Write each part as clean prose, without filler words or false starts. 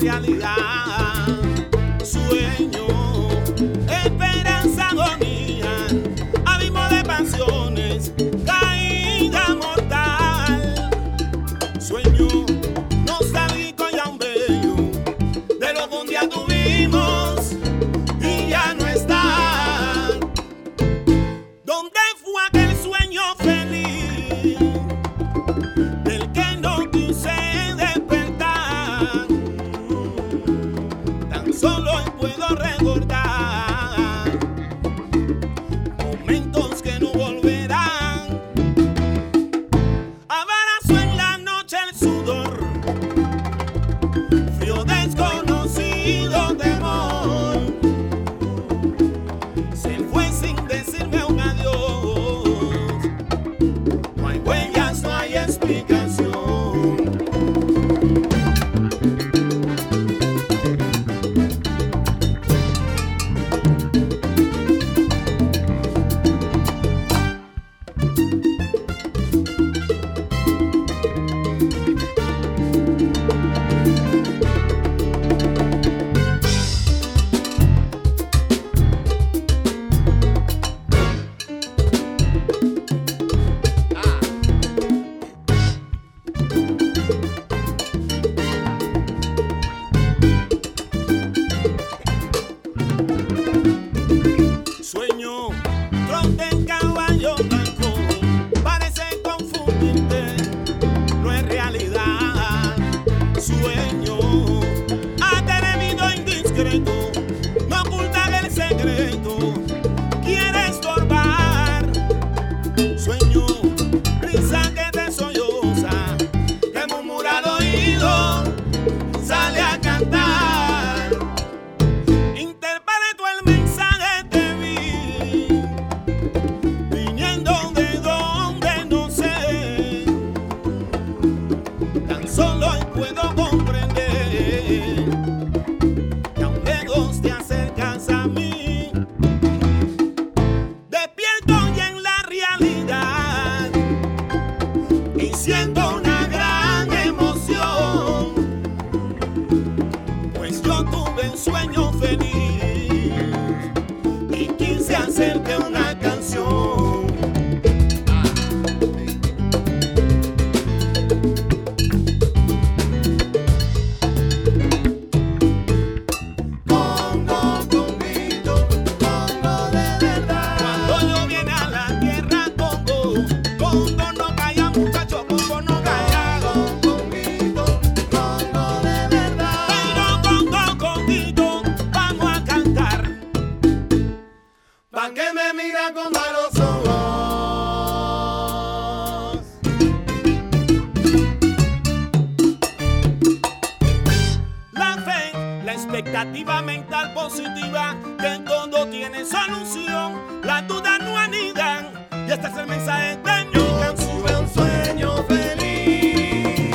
Realidad, sueño, esperanza, agonía, abismo de pasiones, caída mortal. Sueño nostálgico y aún bello de lo que un día tuvimos y ya no está. ¿Dónde fue aquel sueño feliz del que no quise? Solo puedo recordar momentos que no volverán. Abrazó en la noche el sudor, frío desconocido temor. Se fue sin decirme un adiós. No hay huellas, no hay explicación. Expectativa mental positiva, que todo tiene solución, las dudas no anidan, y este es el mensaje de mi canción. Tuve un sueño feliz.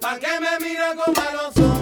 ¡Para que me mira con malos ojos!